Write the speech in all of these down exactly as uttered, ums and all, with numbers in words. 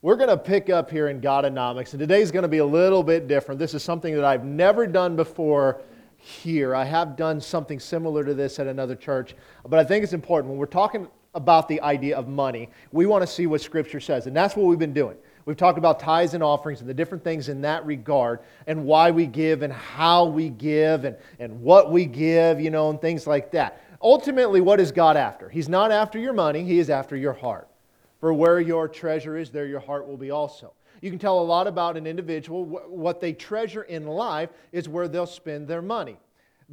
We're going to pick up here in Godonomics, and today's going to be a little bit different. This is something that I've never done before here. I have done something similar to this at another church, but I think it's important. When we're talking about the idea of money, we want to see what Scripture says, and that's what we've been doing. We've talked about tithes and offerings and the different things in that regard, and why we give and how we give and, and what we give, you know, and things like that. Ultimately, what is God after? He's not after your money, He is after your heart. For where your treasure is, there your heart will be also. You can tell a lot about an individual. What they treasure in life is where they'll spend their money.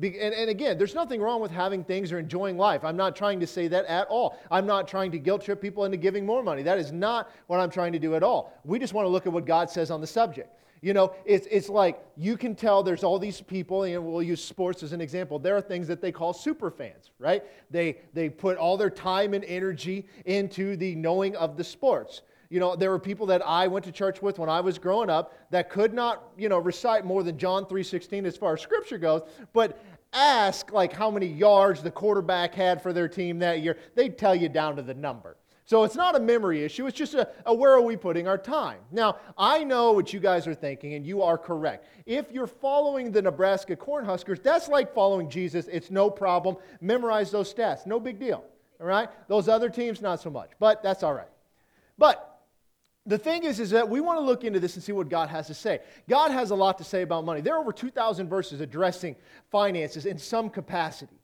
And again, there's nothing wrong with having things or enjoying life. I'm not trying to say that at all. I'm not trying to guilt trip people into giving more money. That is not what I'm trying to do at all. We just want to look at what God says on the subject. You know, it's it's like you can tell there's all these people, and we'll use sports as an example. There are things that they call super fans, right? They they put all their time and energy into the knowing of the sports. You know, there were people that I went to church with when I was growing up that could not, you know, recite more than John three sixteen as far as Scripture goes, but ask like how many yards the quarterback had for their team that year. They'd tell you down to the number. So it's not a memory issue, it's just a, a where are we putting our time. Now, I know what you guys are thinking, and you are correct. If you're following the Nebraska Cornhuskers, that's like following Jesus. It's no problem. Memorize those stats. No big deal. All right? Those other teams, not so much. But that's all right. But the thing is, is that we want to look into this and see what God has to say. God has a lot to say about money. There are over two thousand verses addressing finances in some capacity.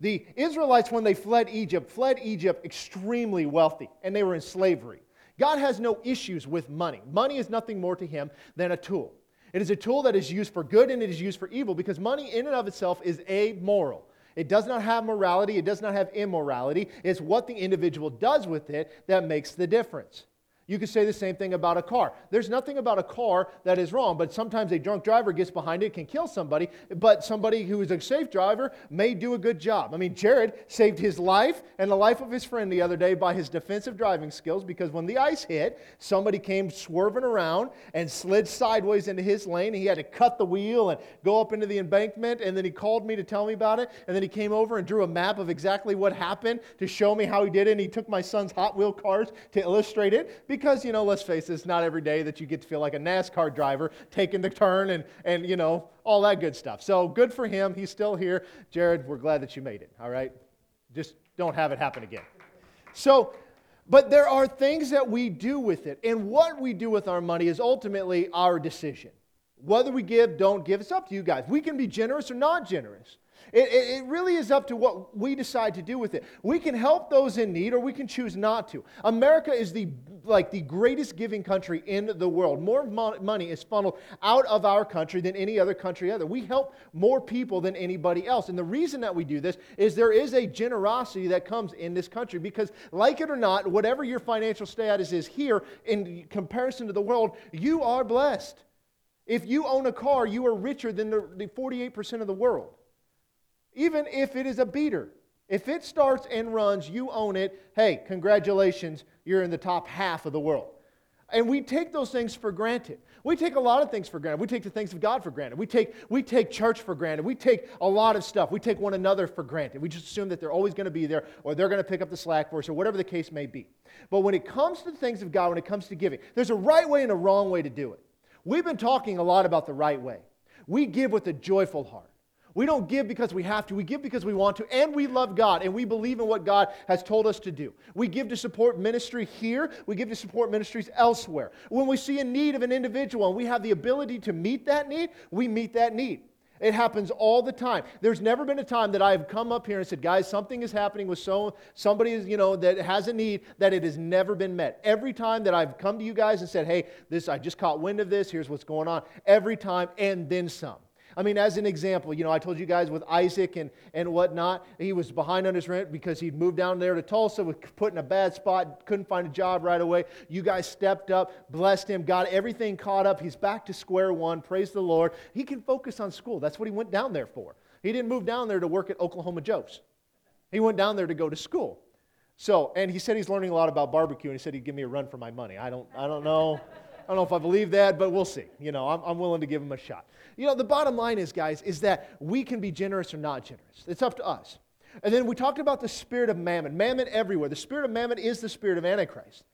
The Israelites, when they fled Egypt, fled Egypt extremely wealthy, and they were in slavery. God has no issues with money. Money is nothing more to Him than a tool. It is a tool that is used for good and it is used for evil, because money in and of itself is amoral. It does not have morality. It does not have immorality. It's what the individual does with it that makes the difference. You could say the same thing about a car. There's nothing about a car that is wrong, but sometimes a drunk driver gets behind it, can kill somebody, but somebody who is a safe driver may do a good job. I mean, Jared saved his life and the life of his friend the other day by his defensive driving skills, because when the ice hit, somebody came swerving around and slid sideways into his lane, and he had to cut the wheel and go up into the embankment, and then he called me to tell me about it, and then he came over and drew a map of exactly what happened to show me how he did it, and he took my son's Hot Wheel cars to illustrate it. Because, you know, let's face it, it's not every day that you get to feel like a NASCAR driver taking the turn and, and you know, all that good stuff. So good for him. He's still here. Jared, we're glad that you made it, all right? Just don't have it happen again. So, but there are things that we do with it. And what we do with our money is ultimately our decision. Whether we give, don't give, it's up to you guys. We can be generous or not generous. It, it, it really is up to what we decide to do with it. We can help those in need, or we can choose not to. America is the like the greatest giving country in the world. More mon- money is funneled out of our country than any other country other. We help more people than anybody else. And the reason that we do this is there is a generosity that comes in this country, because like it or not, whatever your financial status is here in comparison to the world, you are blessed. If you own a car, you are richer than the, the forty-eight percent of the world. Even if it is a beater. If it starts and runs, you own it. Hey, congratulations, you're in the top half of the world. And we take those things for granted. We take a lot of things for granted. We take the things of God for granted. We take we take church for granted. We take a lot of stuff. We take one another for granted. We just assume that they're always going to be there, or they're going to pick up the slack for us, or whatever the case may be. But when it comes to the things of God, when it comes to giving, there's a right way and a wrong way to do it. We've been talking a lot about the right way. We give with a joyful heart. We don't give because we have to. We give because we want to, and we love God, and we believe in what God has told us to do. We give to support ministry here. We give to support ministries elsewhere. When we see a need of an individual and we have the ability to meet that need, we meet that need. It happens all the time. There's never been a time that I've come up here and said, guys, something is happening with so somebody you know, that has a need that it has never been met. Every time that I've come to you guys and said, hey, this I just caught wind of this, here's what's going on. Every time, and then some. I mean, as an example, you know, I told you guys with Isaac and, and whatnot, he was behind on his rent because he'd moved down there to Tulsa, was put in a bad spot, couldn't find a job right away. You guys stepped up, blessed him, got everything caught up. He's back to square one, praise the Lord. He can focus on school. That's what he went down there for. He didn't move down there to work at Oklahoma Joe's. He went down there to go to school. So, and he said he's learning a lot about barbecue, and he said he'd give me a run for my money. I don't, I don't know. I don't know if I believe that, but we'll see. You know, I'm, I'm willing to give him a shot. You know, the bottom line is, guys, is that we can be generous or not generous. It's up to us. And then we talked about the spirit of mammon. Mammon everywhere. The spirit of mammon is the spirit of Antichrist.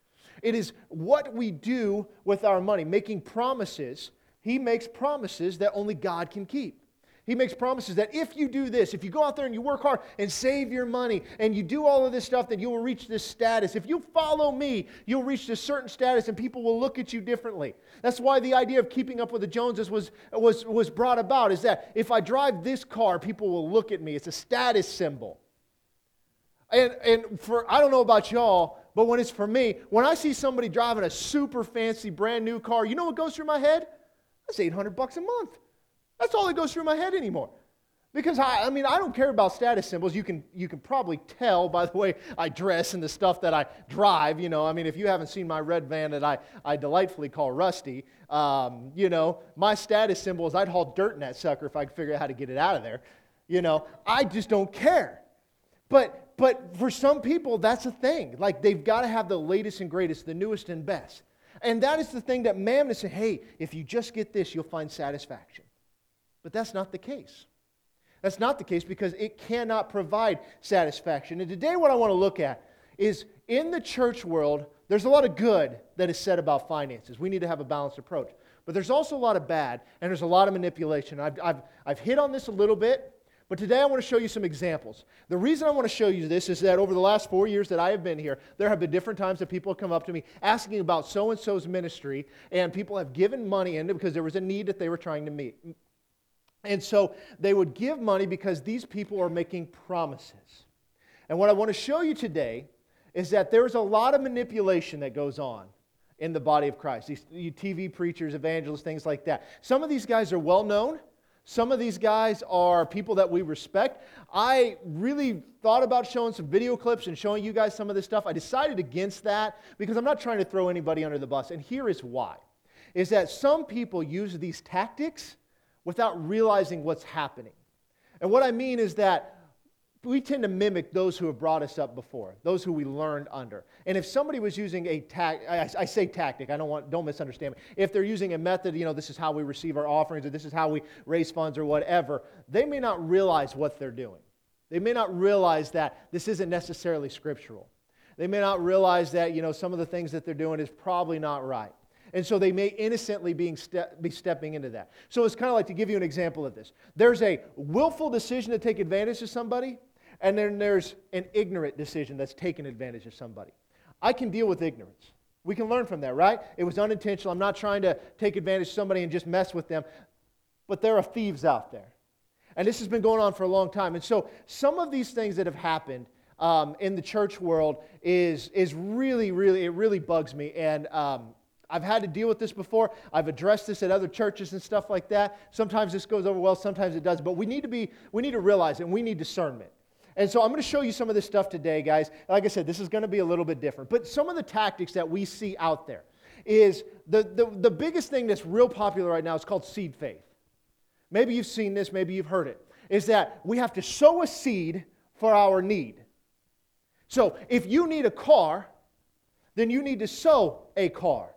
It is what we do with our money, making promises. He makes promises that only God can keep. He makes promises that if you do this, if you go out there and you work hard and save your money and you do all of this stuff, then you will reach this status. If you follow me, you'll reach this certain status and people will look at you differently. That's why the idea of keeping up with the Joneses was, was, was brought about, is that if I drive this car, people will look at me. It's a status symbol. And, and for I don't know about y'all, but when it's for me, when I see somebody driving a super fancy brand new car, you know what goes through my head? That's eight hundred bucks a month. That's all that goes through my head anymore. Because, I, I mean, I don't care about status symbols. You can you can probably tell by the way I dress and the stuff that I drive, you know. I mean, if you haven't seen my red van that I, I delightfully call Rusty, um, you know, my status symbol is I'd haul dirt in that sucker if I could figure out how to get it out of there. You know, I just don't care. But but for some people, that's a thing. Like, they've got to have the latest and greatest, the newest and best. And that is the thing that mammon is saying, hey, if you just get this, you'll find satisfaction. But that's not the case. That's not the case because it cannot provide satisfaction. And today what I want to look at is in the church world, there's a lot of good that is said about finances. We need to have a balanced approach. But there's also a lot of bad, and there's a lot of manipulation. I've, I've, I've hit on this a little bit, but today I want to show you some examples. The reason I want to show you this is that over the last four years that I have been here, there have been different times that people have come up to me asking about so-and-so's ministry, and people have given money into it because there was a need that they were trying to meet. And so they would give money because these people are making promises. And what I want to show you today is that there's a lot of manipulation that goes on in the body of Christ. These T V preachers, evangelists, things like that. Some of these guys are well known. Some of these guys are people that we respect. I really thought about showing some video clips and showing you guys some of this stuff. I decided against that because I'm not trying to throw anybody under the bus. And here is why. Is that some people use these tactics without realizing what's happening. And what I mean is that we tend to mimic those who have brought us up before, those who we learned under. And if somebody was using a tactic, I, I say tactic, I don't want, don't misunderstand me. If they're using a method, you know, this is how we receive our offerings, or this is how we raise funds, or whatever, they may not realize what they're doing. They may not realize that this isn't necessarily scriptural. They may not realize that, you know, some of the things that they're doing is probably not right. And so they may innocently being ste- be stepping into that. So it's kind of like, to give you an example of this. There's a willful decision to take advantage of somebody, and then there's an ignorant decision that's taken advantage of somebody. I can deal with ignorance. We can learn from that, right? It was unintentional. I'm not trying to take advantage of somebody and just mess with them. But there are thieves out there. And this has been going on for a long time. And so some of these things that have happened um, in the church world is, is really, really, it really bugs me. And um I've had to deal with this before. I've addressed this at other churches and stuff like that. Sometimes this goes over well, sometimes it doesn't. But we need to be, we need to realize it, and we need discernment. And so I'm going to show you some of this stuff today, guys. Like I said, this is going to be a little bit different. But some of the tactics that we see out there is the the, the biggest thing that's real popular right now is called seed faith. Maybe you've seen this, maybe you've heard it, is that we have to sow a seed for our need. So if you need a car, then you need to sow a car.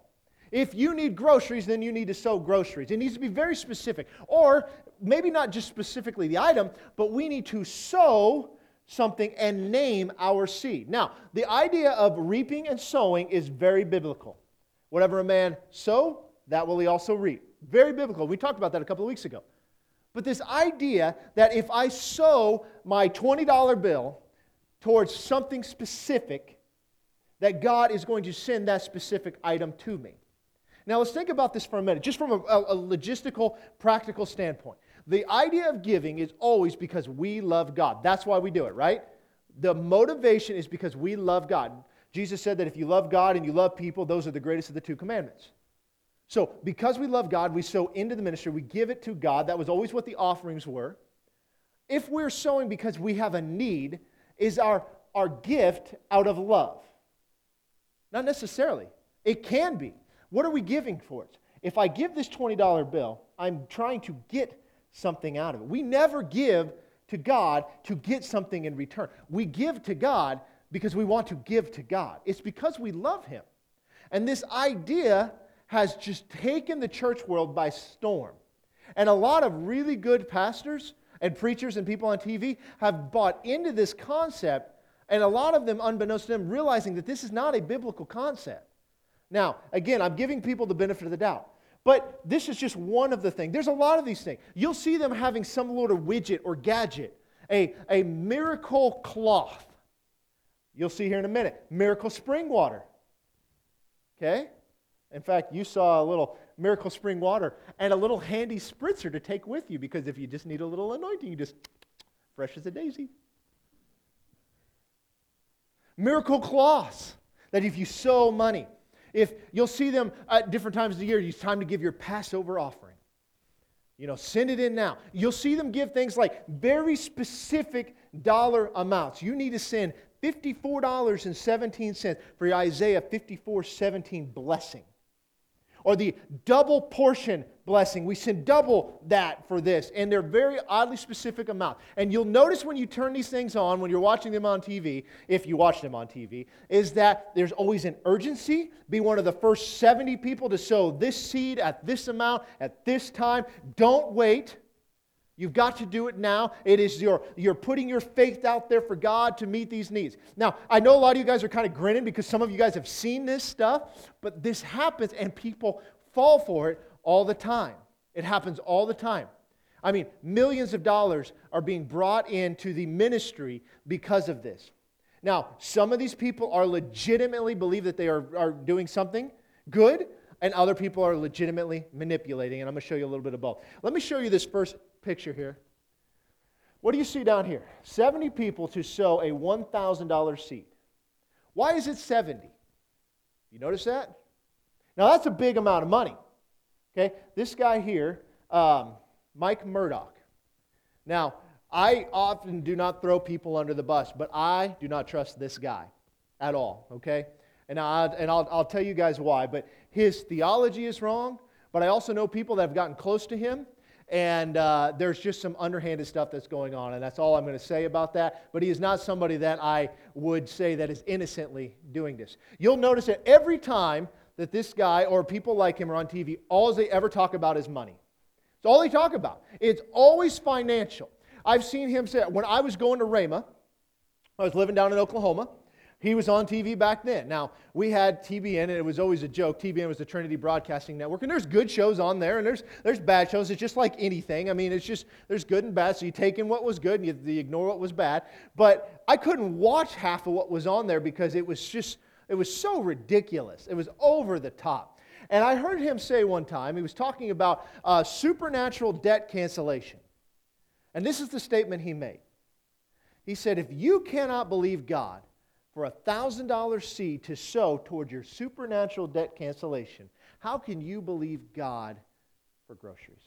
If you need groceries, then you need to sow groceries. It needs to be very specific. Or maybe not just specifically the item, but we need to sow something and name our seed. Now, the idea of reaping and sowing is very biblical. Whatever a man sow, that will he also reap. Very biblical. We talked about that a couple of weeks ago. But this idea that if I sow my twenty dollar bill towards something specific, that God is going to send that specific item to me. Now let's think about this for a minute, just from a, a logistical, practical standpoint. The idea of giving is always because we love God. That's why we do it, right? The motivation is because we love God. Jesus said that if you love God and you love people, those are the greatest of the two commandments. So because we love God, we sow into the ministry, we give it to God. That was always what the offerings were. If we're sowing because we have a need, is our, our gift out of love? Not necessarily. It can be. What are we giving for it? If I give this twenty dollar bill, I'm trying to get something out of it. We never give to God to get something in return. We give to God because we want to give to God. It's because we love Him. And this idea has just taken the church world by storm. And a lot of really good pastors and preachers and people on T V have bought into this concept, and a lot of them, unbeknownst to them, realizing that this is not a biblical concept. Now, again, I'm giving people the benefit of the doubt. But this is just one of the things. There's a lot of these things. You'll see them having some sort of widget or gadget, a, a miracle cloth. You'll see here in a minute, miracle spring water. Okay? In fact, you saw a little miracle spring water and a little handy spritzer to take with you, because if you just need a little anointing, you just fresh as a daisy. Miracle cloths that if you sow money, if you'll see them at different times of the year, it's time to give your Passover offering. You know, send it in now. You'll see them give things like very specific dollar amounts. You need to send fifty-four dollars and seventeen cents for your Isaiah fifty-four seventeen blessing. Or the double portion blessing. We send double that for this. And they're very oddly specific amounts. And you'll notice when you turn these things on, when you're watching them on T V, if you watch them on T V, is that there's always an urgency. Be one of the first seventy people to sow this seed at this amount, at this time. Don't wait. You've got to do it now. It is your, you're putting your faith out there for God to meet these needs. Now, I know a lot of you guys are kind of grinning because some of you guys have seen this stuff, but this happens and people fall for it all the time. It happens all the time. I mean, millions of dollars are being brought into the ministry because of this. Now, some of these people are legitimately believe that they are, are doing something good, and other people are legitimately manipulating, and I'm going to show you a little bit of both. Let me show you this first picture here. What do you see down here? seventy people to sow a one thousand dollars seed. Why is it seventy? You notice that? Now that's a big amount of money. Okay, this guy here, um, Mike Murdock. Now, I often do not throw people under the bus, but I do not trust this guy at all, okay? And, I, and I'll, I'll tell you guys why, but his theology is wrong, but I also know people that have gotten close to him, and uh, there's just some underhanded stuff that's going on, and that's all I'm going to say about that. But he is not somebody that I would say that is innocently doing this. You'll notice that every time that this guy or people like him are on T V, all they ever talk about is money. It's all they talk about. It's always financial. I've seen him say, when I was going to Rhema, I was living down in Oklahoma, he was on T V back then. Now, we had T B N, and it was always a joke. T B N was the Trinity Broadcasting Network, and there's good shows on there, and there's there's bad shows. It's just like anything. I mean, it's just, there's good and bad, so you take in what was good, and you, you ignore what was bad. But I couldn't watch half of what was on there because it was just, it was so ridiculous. It was over the top. And I heard him say one time, he was talking about uh, supernatural debt cancellation. And this is the statement he made. He said, if you cannot believe God for a one thousand dollars seed to sow toward your supernatural debt cancellation, how can you believe God for groceries?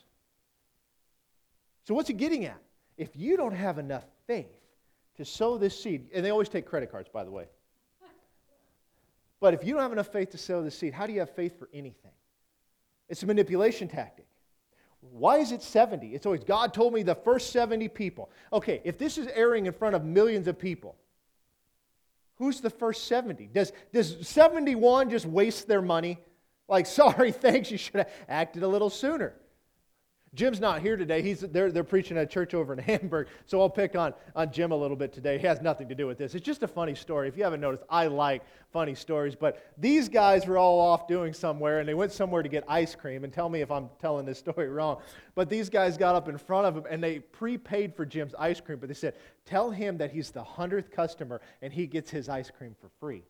So what's he getting at? If you don't have enough faith to sow this seed, and they always take credit cards, by the way, but if you don't have enough faith to sow the seed, how do you have faith for anything? It's a manipulation tactic. Why is it seventy? It's always, God told me the first seventy people. Okay, if this is airing in front of millions of people, who's the first seventy? Does, does seventy-one just waste their money? Like, sorry, thanks, you should have acted a little sooner. Jim's not here today. He's they're, they're preaching at a church over in Hamburg, so I'll pick on, on Jim a little bit today. He has nothing to do with this. It's just a funny story. If you haven't noticed, I like funny stories, but these guys were all off doing somewhere, and they went somewhere to get ice cream, and tell me if I'm telling this story wrong, but these guys got up in front of him, and they prepaid for Jim's ice cream, but they said, tell him that he's the hundredth customer, and he gets his ice cream for free.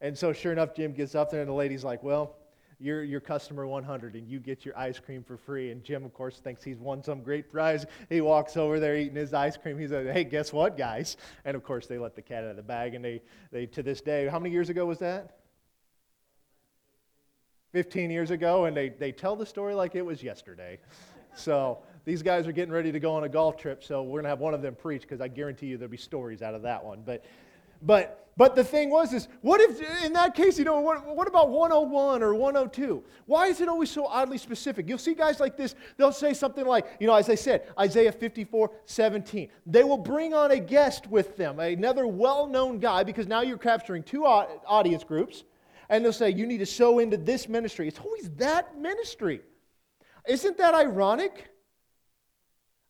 And so sure enough, Jim gets up there, and the lady's like, well, You're your customer one hundred, and you get your ice cream for free. And Jim, of course, thinks he's won some great prize. He walks over there eating his ice cream. He's like, hey, guess what, guys? And, of course, they let the cat out of the bag. And they, they to this day, how many years ago was that? fifteen years ago. And they, they tell the story like it was yesterday. So these guys are getting ready to go on a golf trip. So we're going to have one of them preach, because I guarantee you there'll be stories out of that one. But... But but the thing was is, what if, in that case, you know, what, what about one oh one or one oh two? Why is it always so oddly specific? You'll see guys like this, they'll say something like, you know, as I said, Isaiah fifty-four seventeen. They will bring on a guest with them, another well-known guy, because now you're capturing two audience groups, and they'll say, you need to sow into this ministry. It's always that ministry. Isn't that ironic?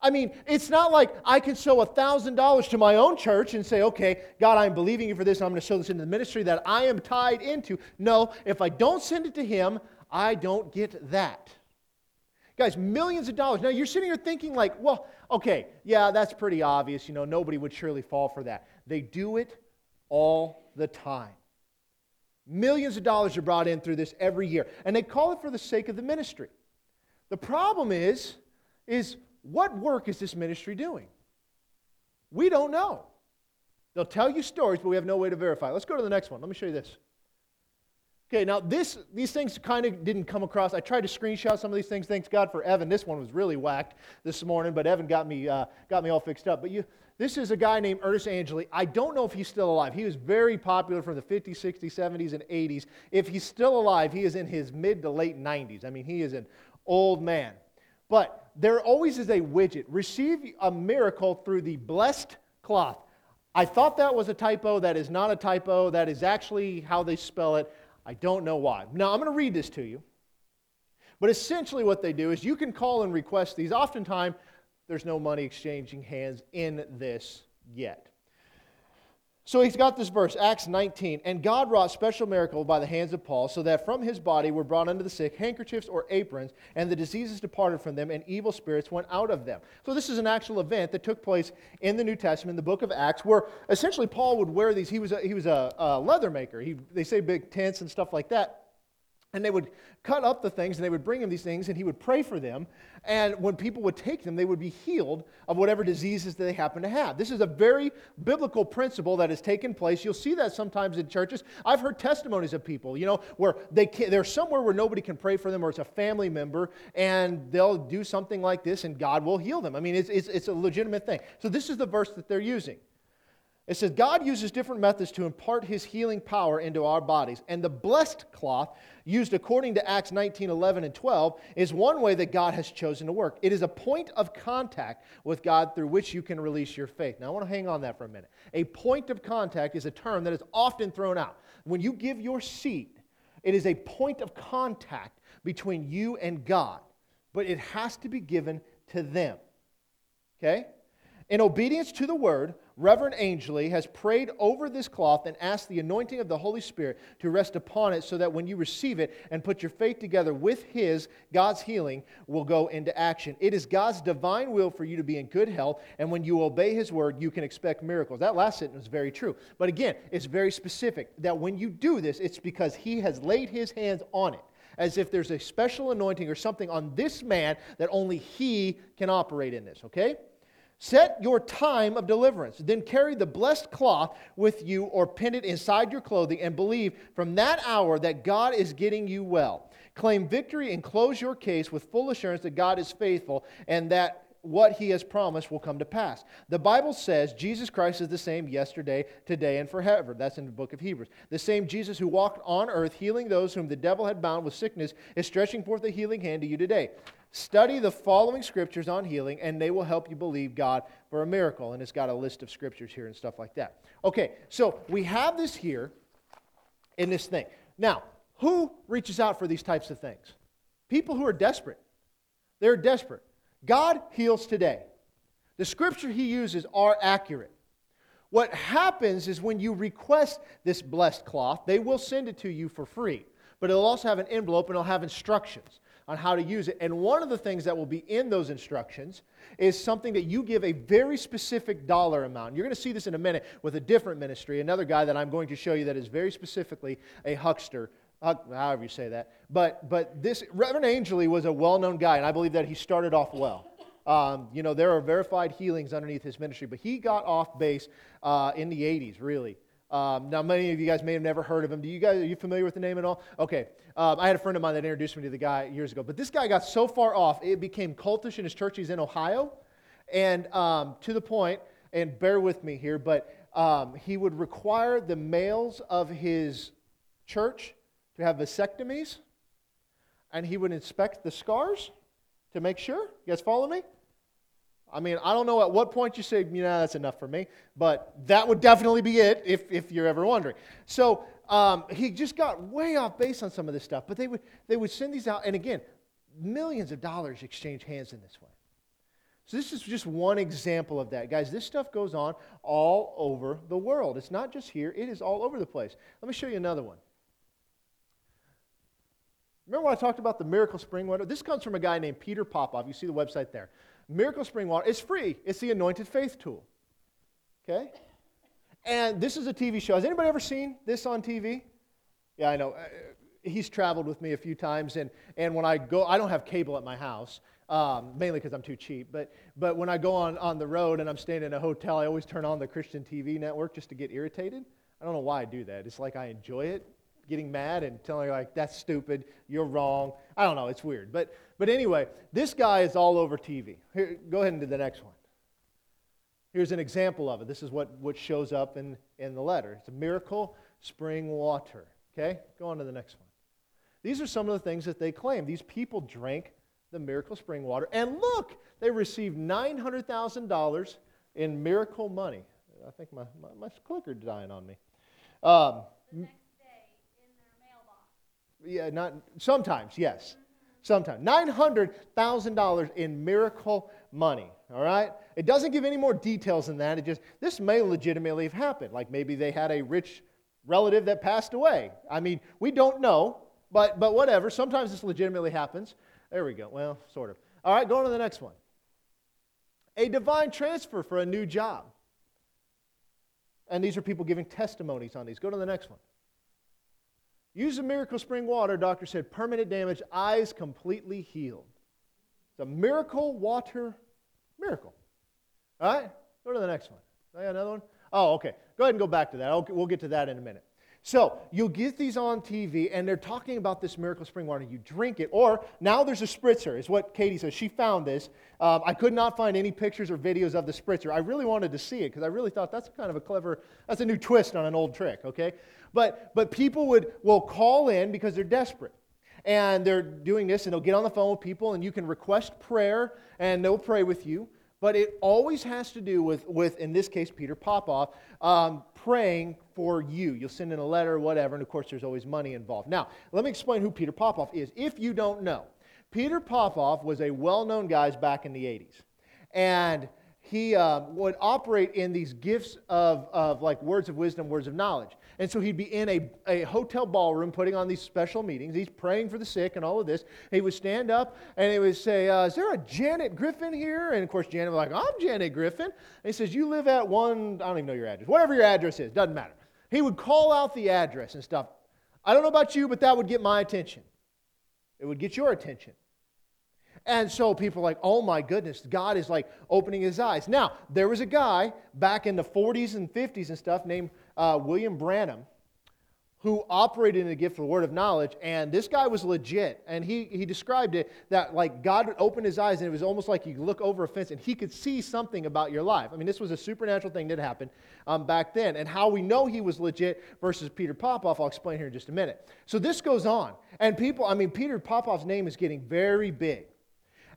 I mean, it's not like I could sow one thousand dollars to my own church and say, okay, God, I'm believing you for this, and I'm going to sow this into the ministry that I am tied into. No, if I don't send it to Him, I don't get that. Guys, millions of dollars. Now, you're sitting here thinking like, well, okay, yeah, that's pretty obvious. You know, nobody would surely fall for that. They do it all the time. Millions of dollars are brought in through this every year. And they call it for the sake of the ministry. The problem is, is what work is this ministry doing? We don't know. They'll tell you stories, but we have no way to verify. Let's go to the next one. Let me show you this. Okay, now this, these things kind of didn't come across. I tried to screenshot some of these things. Thanks God for Evan. This one was really whacked this morning, but Evan got me uh, got me all fixed up. But you, this is a guy named Ernest Angley. I don't know if he's still alive. He was very popular from the fifties, sixties, seventies, and eighties. If he's still alive, he is in his mid to late nineties. I mean, he is an old man. But there always is a widget. Receive a miracle through the blessed cloth. I thought that was a typo. That is not a typo. That is actually how they spell it. I don't know why. Now, I'm going to read this to you. But essentially what they do is you can call and request these. Oftentimes, there's no money exchanging hands in this yet. So he's got this verse, Acts nineteen. And God wrought special miracle by the hands of Paul, so that from his body were brought unto the sick handkerchiefs or aprons, and the diseases departed from them, and evil spirits went out of them. So this is an actual event that took place in the New Testament, the book of Acts, where essentially Paul would wear these. He was a, he was a, a leather maker. He, they say big tents and stuff like that. And they would cut up the things, and they would bring him these things, and he would pray for them. And when people would take them, they would be healed of whatever diseases that they happen to have. This is a very biblical principle that has taken place. You'll see that sometimes in churches. I've heard testimonies of people, you know, where they can't, they're somewhere where nobody can pray for them, or it's a family member, and they'll do something like this, and God will heal them. I mean, it's it's, it's a legitimate thing. So this is the verse that they're using. It says, God uses different methods to impart His healing power into our bodies. And the blessed cloth, used according to Acts nineteen, eleven, and twelve, is one way that God has chosen to work. It is a point of contact with God through which you can release your faith. Now, I want to hang on that for a minute. A point of contact is a term that is often thrown out. When you give your seed, it is a point of contact between you and God. But it has to be given to them. Okay? In obedience to the Word, Reverend Angley has prayed over this cloth and asked the anointing of the Holy Spirit to rest upon it, so that when you receive it and put your faith together with His, God's healing will go into action. It is God's divine will for you to be in good health, and when you obey His word, you can expect miracles. That last sentence is very true. But again, it's very specific that when you do this, it's because He has laid His hands on it, as if there's a special anointing or something on this man that only He can operate in this, okay? Set your time of deliverance, then carry the blessed cloth with you or pin it inside your clothing, and believe from that hour that God is getting you well. Claim victory and close your case with full assurance that God is faithful and that what He has promised will come to pass. The Bible says Jesus Christ is the same yesterday, today, and forever. That's in the book of Hebrews. The same Jesus who walked on earth healing those whom the devil had bound with sickness is stretching forth a healing hand to you today. Study the following scriptures on healing, and they will help you believe God for a miracle. And it's got a list of scriptures here and stuff like that. Okay, so we have this here in this thing. Now, who reaches out for these types of things? People who are desperate. They're desperate. God heals today. The scripture He uses are accurate. What happens is when you request this blessed cloth, they will send it to you for free. But it'll also have an envelope, and it'll have instructions on how to use it. And one of the things that will be in those instructions is something that you give a very specific dollar amount. You're going to see this in a minute with a different ministry, another guy that I'm going to show you that is very specifically a huckster, however you say that. But but this Reverend Angley was a well-known guy, and I believe that he started off well. Um, you know, there are verified healings underneath his ministry, but he got off base uh, in the eighties, really. Um, now, many of you guys may have never heard of him. Do you guys, are you familiar with the name at all? Okay. Um, I had a friend of mine that introduced me to the guy years ago. But this guy got so far off, it became cultish in his church. He's in Ohio. And um, to the point, and bear with me here, but um, he would require the males of his church to have vasectomies. And he would inspect the scars to make sure. You guys follow me? I mean, I don't know at what point you say, you know, that's enough for me, but that would definitely be it if if you're ever wondering. So um, he just got way off base on some of this stuff, but they would they would send these out, and again, millions of dollars exchange hands in this way. So this is just one example of that. Guys, this stuff goes on all over the world. It's not just here. It is all over the place. Let me show you another one. Remember when I talked about the Miracle Spring water? This comes from a guy named Peter Popoff. You see the website there. Miracle Spring water. It's free. It's the Anointed Faith tool. Okay? And this is a T V show. Has anybody ever seen this on T V? Yeah, I know. He's traveled with me a few times, and, and when I go, I don't have cable at my house, um, mainly because I'm too cheap, but but when I go on, on the road and I'm staying in a hotel, I always turn on the Christian T V network just to get irritated. I don't know why I do that. It's like I enjoy it, getting mad and telling you, like, that's stupid, you're wrong. I don't know, it's weird. But but anyway, this guy is all over T V. Here, go ahead and do the next one. Here's an example of it. This is what, what shows up in, in the letter. It's a Miracle Spring water. Okay, go on to the next one. These are some of the things that they claim. These people drank the Miracle Spring water. And look, they received nine hundred thousand dollars in miracle money. I think my, my, my clicker's dying on me. Um, the next day in their mailbox. Yeah, not sometimes, yes. Sometimes. nine hundred thousand dollars in miracle money, all right? It doesn't give any more details than that. It just, this may legitimately have happened. Like maybe they had a rich relative that passed away. I mean, we don't know, but but whatever. Sometimes this legitimately happens. There we go. Well, sort of. All right, go on to the next one. A divine transfer for a new job. And these are people giving testimonies on these. Go to the next one. Use the Miracle Spring water, doctor said, permanent damage, eyes completely healed. It's a miracle water miracle. All right? Go to the next one. I got another one? Oh, okay. Go ahead and go back to that. I'll, we'll get to that in a minute. So you'll get these on T V, and they're talking about this Miracle Spring water. You drink it, or now there's a spritzer, is what Katie says. She found this. Um, I could not find any pictures or videos of the spritzer. I really wanted to see it because I really thought that's kind of a clever, that's a new twist on an old trick, okay? But but people would will call in because they're desperate. And they're doing this, and they'll get on the phone with people, and you can request prayer, and they'll pray with you. But it always has to do with, with in this case, Peter Popoff, um, praying for you. You'll send in a letter or whatever, and of course there's always money involved. Now, let me explain who Peter Popoff is, if you don't know. Peter Popoff was a well-known guy back in the eighties. And he uh, would operate in these gifts of, of like words of wisdom, words of knowledge. And so he'd be in a, a hotel ballroom putting on these special meetings. He's praying for the sick and all of this. And he would stand up and he would say, uh, is there a Janet Griffin here? And of course Janet was like, I'm Janet Griffin. And he says, you live at one, I don't even know your address. Whatever your address is, doesn't matter. He would call out the address and stuff. I don't know about you, but that would get my attention. It would get your attention. And so people are like, oh my goodness, God is like opening his eyes. Now, there was a guy back in the forties and fifties and stuff named uh, William Branham who operated in the gift of the word of knowledge, and this guy was legit. And he, he described it that like God would open his eyes, and it was almost like you look over a fence and he could see something about your life. I mean, this was a supernatural thing that happened um, back then. And how we know he was legit versus Peter Popoff, I'll explain here in just a minute. So this goes on. And people, I mean, Peter Popoff's name is getting very big.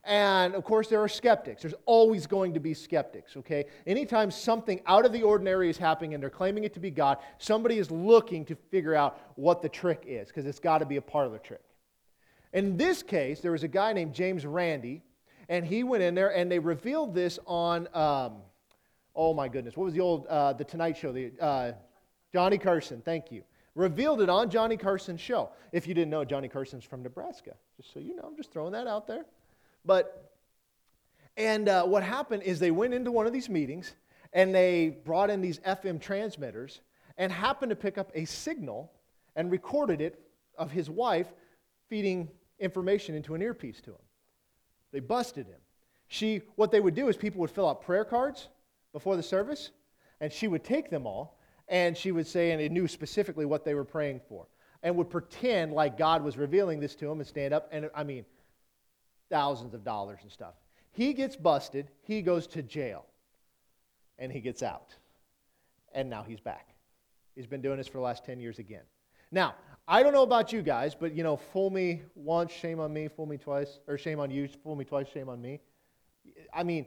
And, of course, there are skeptics. There's always going to be skeptics, okay? Anytime something out of the ordinary is happening and they're claiming it to be God, somebody is looking to figure out what the trick is because it's got to be a part of the trick. In this case, there was a guy named James Randi, and he went in there and they revealed this on, um, oh my goodness, what was the old, uh, the Tonight Show, the uh, Johnny Carson, thank you. Revealed it on Johnny Carson's show. If you didn't know, Johnny Carson's from Nebraska. Just so you know, I'm just throwing that out there. But, and uh, what happened is they went into one of these meetings and they brought in these F M transmitters and happened to pick up a signal and recorded it of his wife feeding information into an earpiece to him. They busted him. She, what they would do is people would fill out prayer cards before the service, and she would take them all, and she would say, and it knew specifically what they were praying for, and would pretend like God was revealing this to him and stand up, and I mean, thousands of dollars and stuff. He gets busted, he goes to jail, and he gets out. And now he's back. He's been doing this for the last ten years again. Now, I don't know about you guys, but you know, fool me once, shame on me, fool me twice, or shame on you, fool me twice, shame on me. I mean,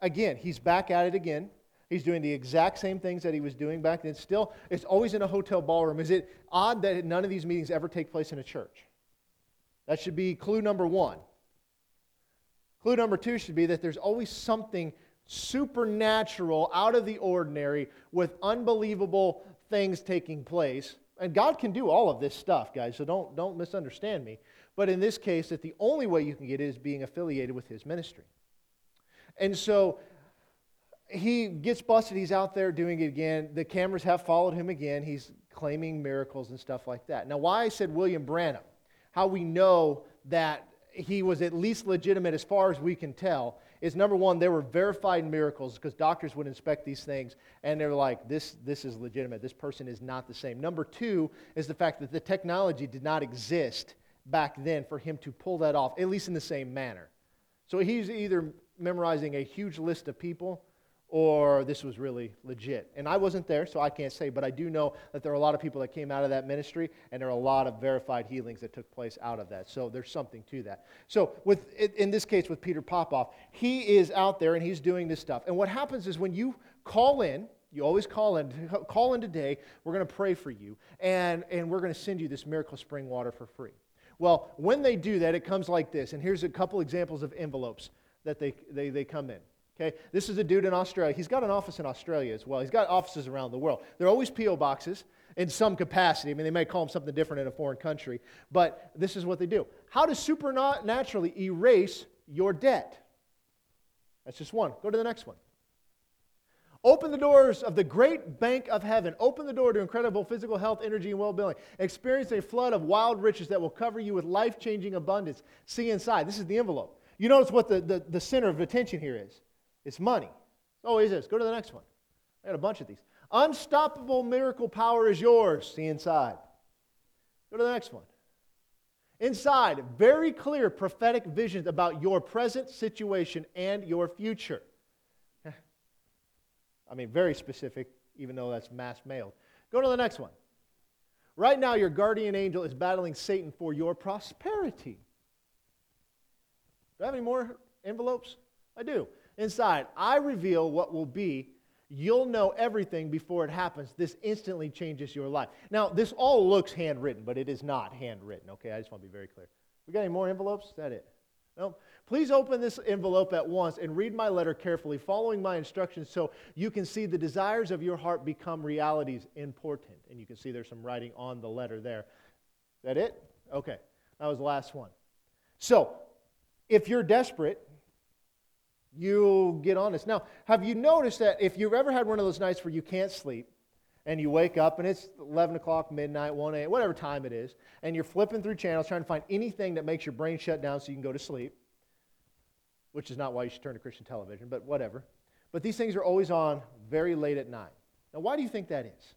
again, he's back at it again. He's doing the exact same things that he was doing back then. Still, it's always in a hotel ballroom. Is it odd that none of these meetings ever take place in a church? That should be clue number one. Clue number two should be that there's always something supernatural, out of the ordinary, with unbelievable things taking place. And God can do all of this stuff, guys, so don't, don't misunderstand me. But in this case, that the only way you can get it is being affiliated with his ministry. And so he gets busted. He's out there doing it again. The cameras have followed him again. He's claiming miracles and stuff like that. Now, why I said William Branham, how we know that he was at least legitimate as far as we can tell, is number one, there were verified miracles because doctors would inspect these things and they were like, this, this is legitimate. This person is not the same. Number two is the fact that the technology did not exist back then for him to pull that off, at least in the same manner. So he's either memorizing a huge list of people or this was really legit. And I wasn't there, so I can't say, but I do know that there are a lot of people that came out of that ministry, and there are a lot of verified healings that took place out of that. So there's something to that. So with in this case with Peter Popoff, he is out there and he's doing this stuff. And what happens is when you call in, you always call in, call in today, we're going to pray for you, and, and we're going to send you this miracle spring water for free. Well, when they do that, it comes like this. And here's a couple examples of envelopes that they they, they come in. Okay, this is a dude in Australia. He's got an office in Australia as well. He's got offices around the world. They're always P O boxes in some capacity. I mean, they may call them something different in a foreign country, but this is what they do. How to supernaturally erase your debt. That's just one. Go to the next one. Open the doors of the great bank of heaven. Open the door to incredible physical health, energy, and well-being. Experience a flood of wild riches that will cover you with life-changing abundance. See inside. This is the envelope. You notice what the, the, the center of attention here is. It's money. Oh, it is. Go to the next one. I got a bunch of these. Unstoppable miracle power is yours. See inside. Go to the next one. Inside, very clear prophetic visions about your present situation and your future. I mean, very specific, even though that's mass mailed. Go to the next one. Right now, your guardian angel is battling Satan for your prosperity. Do I have any more envelopes? I do. Inside, I reveal what will be. You'll know everything before it happens. This instantly changes your life. Now, this all looks handwritten, but it is not handwritten, okay? I just want to be very clear. We got any more envelopes? Is that it? No? Please open this envelope at once and read my letter carefully, following my instructions so you can see the desires of your heart become realities in portent. And you can see there's some writing on the letter there. Is that it? Okay. That was the last one. So, if you're desperate, you get on this. Now, have you noticed that if you've ever had one of those nights where you can't sleep and you wake up and it's eleven o'clock, midnight, one a.m., whatever time it is, and you're flipping through channels trying to find anything that makes your brain shut down so you can go to sleep, which is not why you should turn to Christian television, but whatever. But these things are always on very late at night. Now, why do you think that is?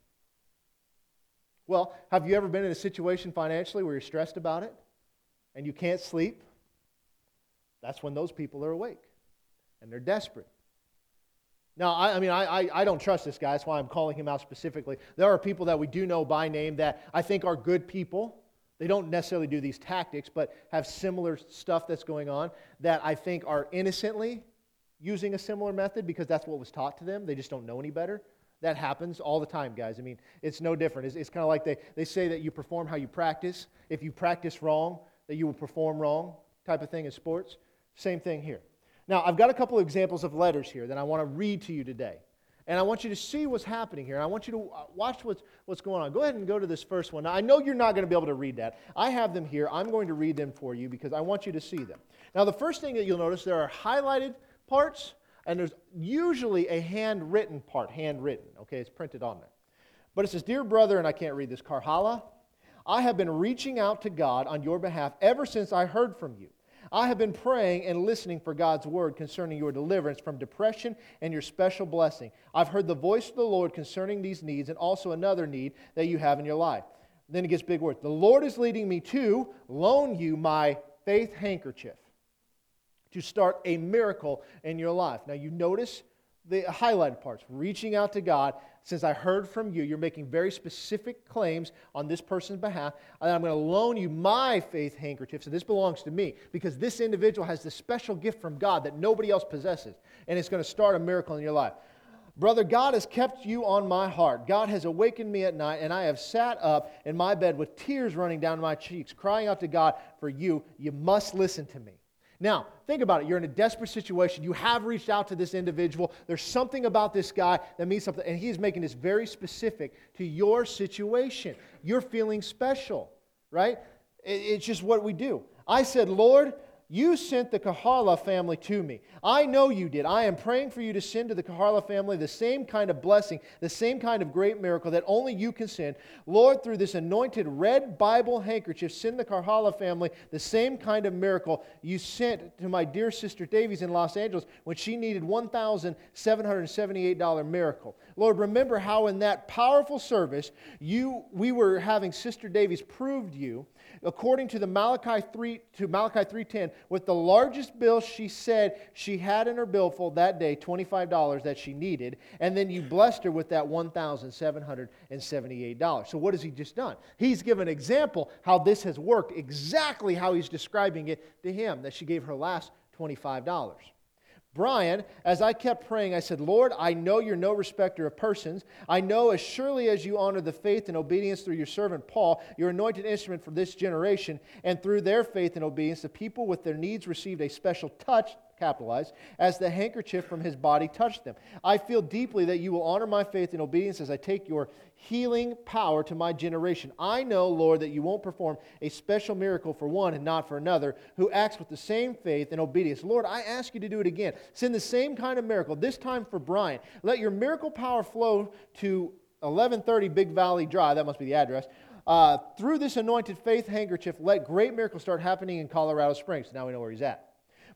Well, have you ever been in a situation financially where you're stressed about it and you can't sleep? That's when those people are awake. And they're desperate. Now, I, I mean, I, I I don't trust this guy. That's why I'm calling him out specifically. There are people that we do know by name that I think are good people. They don't necessarily do these tactics, but have similar stuff that's going on that I think are innocently using a similar method because that's what was taught to them. They just don't know any better. That happens all the time, guys. I mean, it's no different. It's, it's kind of like they, they say that you perform how you practice. If you practice wrong, that you will perform wrong type of thing in sports. Same thing here. Now, I've got a couple of examples of letters here that I want to read to you today. And I want you to see what's happening here. And I want you to watch what's, what's going on. Go ahead and go to this first one. Now, I know you're not going to be able to read that. I have them here. I'm going to read them for you because I want you to see them. Now, the first thing that you'll notice, there are highlighted parts, and there's usually a handwritten part. Handwritten, okay? It's printed on there. But it says, Dear brother, and I can't read this, Karhala, I have been reaching out to God on your behalf ever since I heard from you. I have been praying and listening for God's word concerning your deliverance from depression and your special blessing. I've heard the voice of the Lord concerning these needs and also another need that you have in your life. Then it gets big words. The Lord is leading me to loan you my faith handkerchief to start a miracle in your life. Now you notice the highlighted parts. Reaching out to God. Since I heard from you, you're making very specific claims on this person's behalf. And I'm going to loan you my faith handkerchief. So this belongs to me. Because this individual has this special gift from God that nobody else possesses. And it's going to start a miracle in your life. Brother, God has kept you on my heart. God has awakened me at night. And I have sat up in my bed with tears running down my cheeks, crying out to God for you. You must listen to me. Now, think about it. You're in a desperate situation. You have reached out to this individual. There's something about this guy that means something, and he's making this very specific to your situation. You're feeling special, right? It's just what we do. I said, Lord, you sent the Karhala family to me. I know you did. I am praying for you to send to the Karhala family the same kind of blessing, the same kind of great miracle that only you can send. Lord, through this anointed red Bible handkerchief, send the Karhala family the same kind of miracle you sent to my dear Sister Davies in Los Angeles when she needed one thousand seven hundred seventy-eight dollars miracle. Lord, remember how in that powerful service you we were having Sister Davies proved you, according to the Malachi three to Malachi three ten, with the largest bill she said she had in her billfold that day, twenty-five dollars that she needed, and then you blessed her with that one thousand seven hundred seventy-eight dollars. So what has he just done? He's given an example how this has worked, exactly how he's describing it to him, that she gave her last twenty-five dollars. Brian, as I kept praying, I said, Lord, I know you're no respecter of persons. I know as surely as you honor the faith and obedience through your servant Paul, your anointed instrument for this generation, and through their faith and obedience, the people with their needs received a special touch, capitalized, as the handkerchief from his body touched them. I feel deeply that you will honor my faith and obedience as I take your healing power to my generation. I know, Lord, that you won't perform a special miracle for one and not for another who acts with the same faith and obedience. Lord, I ask you to do it again. Send the same kind of miracle, this time for Brian. Let your miracle power flow to eleven thirty Big Valley Drive, that must be the address. Uh, through this anointed faith handkerchief, let great miracles start happening in Colorado Springs. Now we know where he's at.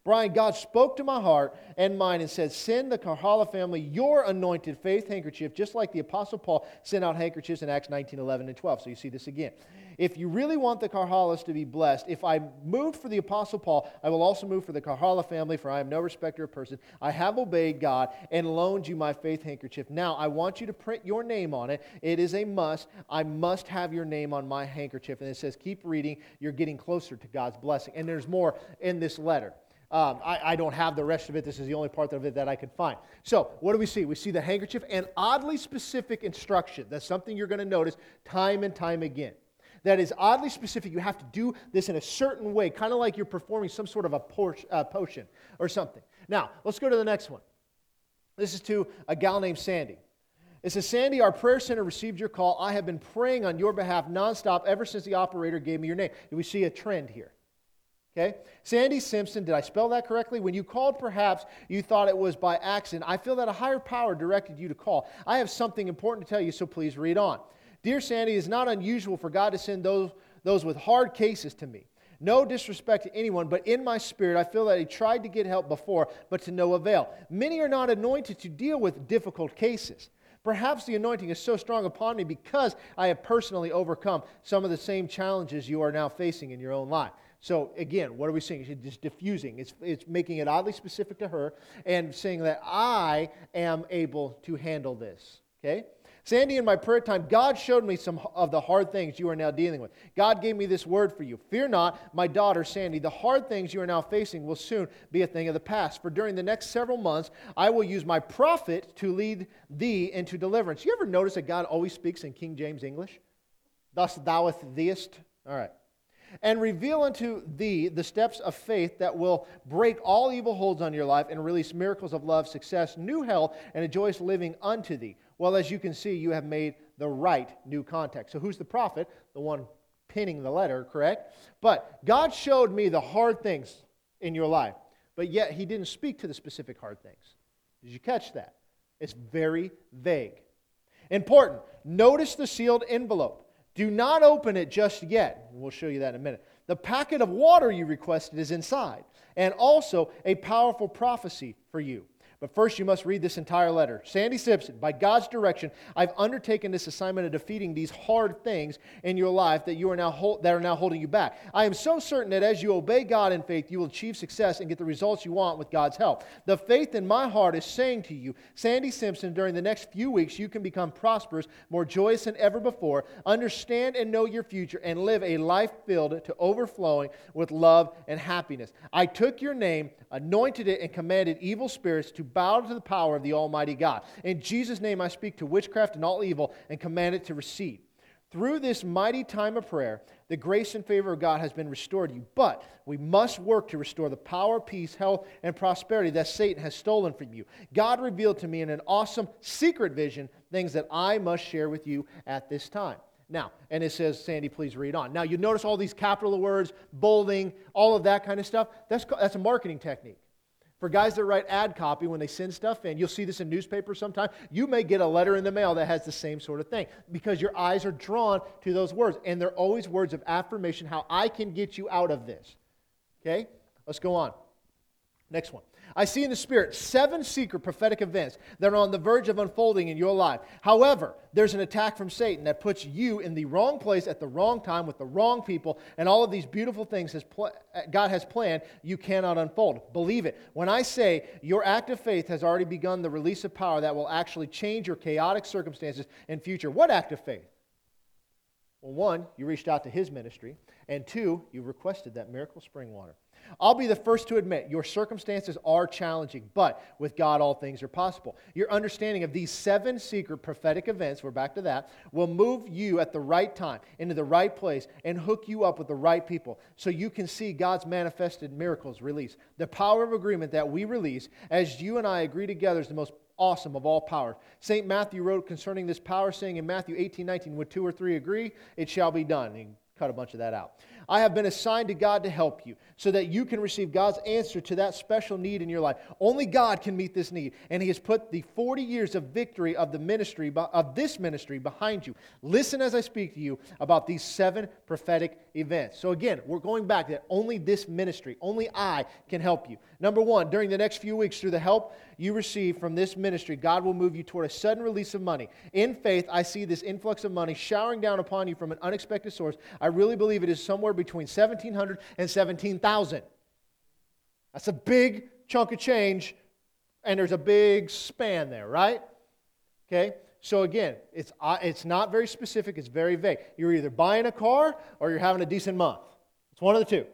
Brian, God spoke to my heart and mind and said, send the Karhala family your anointed faith handkerchief, just like the Apostle Paul sent out handkerchiefs in Acts nineteen, eleven, and twelve. So you see this again. If you really want the Karhalas to be blessed, if I moved for the Apostle Paul, I will also move for the Karhala family, for I am no respecter of person. I have obeyed God and loaned you my faith handkerchief. Now, I want you to print your name on it. It is a must. I must have your name on my handkerchief. And it says, keep reading. You're getting closer to God's blessing. And there's more in this letter. Um, I, I don't have the rest of it. This is the only part of it that I could find. So what do we see? We see the handkerchief and oddly specific instruction. That's something you're going to notice time and time again. That is oddly specific. You have to do this in a certain way, kind of like you're performing some sort of a por- uh, potion or something. Now, let's go to the next one. This is to a gal named Sandy. It says, Sandy, our prayer center received your call. I have been praying on your behalf nonstop ever since the operator gave me your name. Do we see a trend here? Okay, Sandy Simpson, did I spell that correctly? When you called, perhaps you thought it was by accident. I feel that a higher power directed you to call. I have something important to tell you, so please read on. Dear Sandy, it is not unusual for God to send those, those with hard cases to me. No disrespect to anyone, but in my spirit, I feel that I tried to get help before, but to no avail. Many are not anointed to deal with difficult cases. Perhaps the anointing is so strong upon me because I have personally overcome some of the same challenges you are now facing in your own life. So again, what are we seeing? It's just diffusing. It's, it's making it oddly specific to her and saying that I am able to handle this. Okay? Sandy, in my prayer time, God showed me some of the hard things you are now dealing with. God gave me this word for you. Fear not, my daughter, Sandy, the hard things you are now facing will soon be a thing of the past. For during the next several months, I will use my prophet to lead thee into deliverance. You ever notice that God always speaks in King James English? Thus thouest theest? All right. And reveal unto thee the steps of faith that will break all evil holds on your life and release miracles of love, success, new health, and a joyous living unto thee. Well, as you can see, you have made the right new contact. So who's the prophet? The one penning the letter, correct? But God showed me the hard things in your life, but yet he didn't speak to the specific hard things. Did you catch that? It's very vague. Important. Notice the sealed envelope. Do not open it just yet. We'll show you that in a minute. The packet of water you requested is inside, and also a powerful prophecy for you. But first you must read this entire letter. Sandy Simpson, by God's direction, I've undertaken this assignment of defeating these hard things in your life that you are now hold, that are now holding you back. I am so certain that as you obey God in faith, you will achieve success and get the results you want with God's help. The faith in my heart is saying to you, Sandy Simpson, during the next few weeks, you can become prosperous, more joyous than ever before, understand and know your future, and live a life filled to overflowing with love and happiness. I took your name, anointed it, and commanded evil spirits to bow to the power of the Almighty God. In Jesus' name I speak to witchcraft and all evil and command it to recede. Through this mighty time of prayer, the grace and favor of God has been restored to you. But we must work to restore the power, peace, health, and prosperity that Satan has stolen from you. God revealed to me in an awesome secret vision things that I must share with you at this time. Now, and it says, Sandy, please read on. Now, you notice all these capital words, bolding, all of that kind of stuff. That's that's a marketing technique. For guys that write ad copy, when they send stuff in, you'll see this in newspapers sometimes, you may get a letter in the mail that has the same sort of thing because your eyes are drawn to those words, and they're always words of affirmation, how I can get you out of this. Okay? Let's go on. Next one. I see in the Spirit seven secret prophetic events that are on the verge of unfolding in your life. However, there's an attack from Satan that puts you in the wrong place at the wrong time with the wrong people, and all of these beautiful things has pl- God has planned, you cannot unfold. Believe it. When I say your act of faith has already begun the release of power that will actually change your chaotic circumstances and future. What act of faith? Well, one, you reached out to his ministry, and two, you requested that miracle spring water. I'll be the first to admit your circumstances are challenging, but with God all things are possible. Your understanding of these seven secret prophetic events, we're back to that, will move you at the right time, into the right place, and hook you up with the right people so you can see God's manifested miracles released. The power of agreement that we release as you and I agree together is the most awesome of all power. Saint Matthew wrote concerning this power, saying in Matthew eighteen nineteen, when two or three agree, it shall be done. And cut a bunch of that out. I have been assigned to God to help you so that you can receive God's answer to that special need in your life. Only God can meet this need, and He has put the forty years of victory of the ministry of this ministry behind you. Listen as I speak to you about these seven prophetic events. So again, we're going back to that only this ministry, only I can help you. Number one, during the next few weeks, through the help you receive from this ministry, God will move you toward a sudden release of money. In faith, I see this influx of money showering down upon you from an unexpected source. I really believe it is somewhere between seventeen hundred dollars and seventeen thousand dollars. That's a big chunk of change, and there's a big span there, right? Okay? So again, it's it's not very specific, it's very vague. You're either buying a car or you're having a decent month. It's one of the two.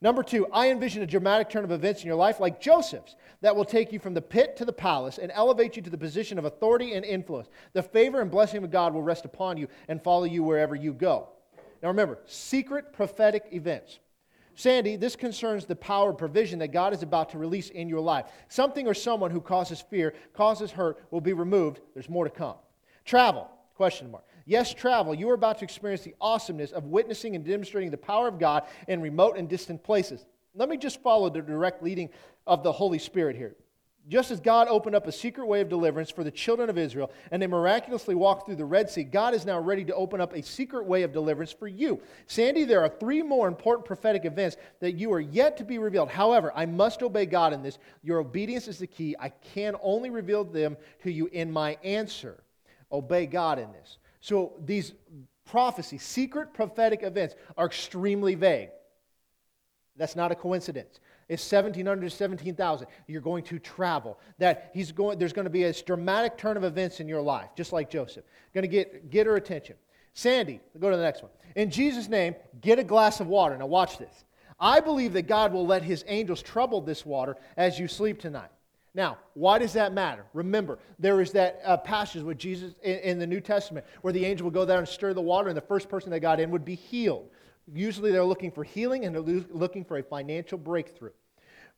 Number two, I envision a dramatic turn of events in your life like Joseph's that will take you from the pit to the palace and elevate you to the position of authority and influence. The favor and blessing of God will rest upon you and follow you wherever you go. Now remember, secret prophetic events. Sandy, this concerns the power of provision that God is about to release in your life. Something or someone who causes fear, causes hurt, will be removed. There's more to come. Travel, question mark. Yes, travel. You are about to experience the awesomeness of witnessing and demonstrating the power of God in remote and distant places. Let me just follow the direct leading of the Holy Spirit here. Just as God opened up a secret way of deliverance for the children of Israel, and they miraculously walked through the Red Sea, God is now ready to open up a secret way of deliverance for you. Sandy, there are three more important prophetic events that you are yet to be revealed. However, I must obey God in this. Your obedience is the key. I can only reveal them to you in my answer. Obey God in this. So these prophecies, secret prophetic events, are extremely vague. That's not a coincidence. It's seventeen hundred to seventeen thousand. You're going to travel. That he's going. There's going to be a dramatic turn of events in your life, just like Joseph. Going to get, get her attention. Sandy, go to the next one. In Jesus' name, get a glass of water. Now watch this. I believe that God will let His angels trouble this water as you sleep tonight. Now, why does that matter? Remember, there is that uh, passage with Jesus in, in the New Testament where the angel would go there and stir the water, and the first person that got in would be healed. Usually they're looking for healing, and they're looking for a financial breakthrough.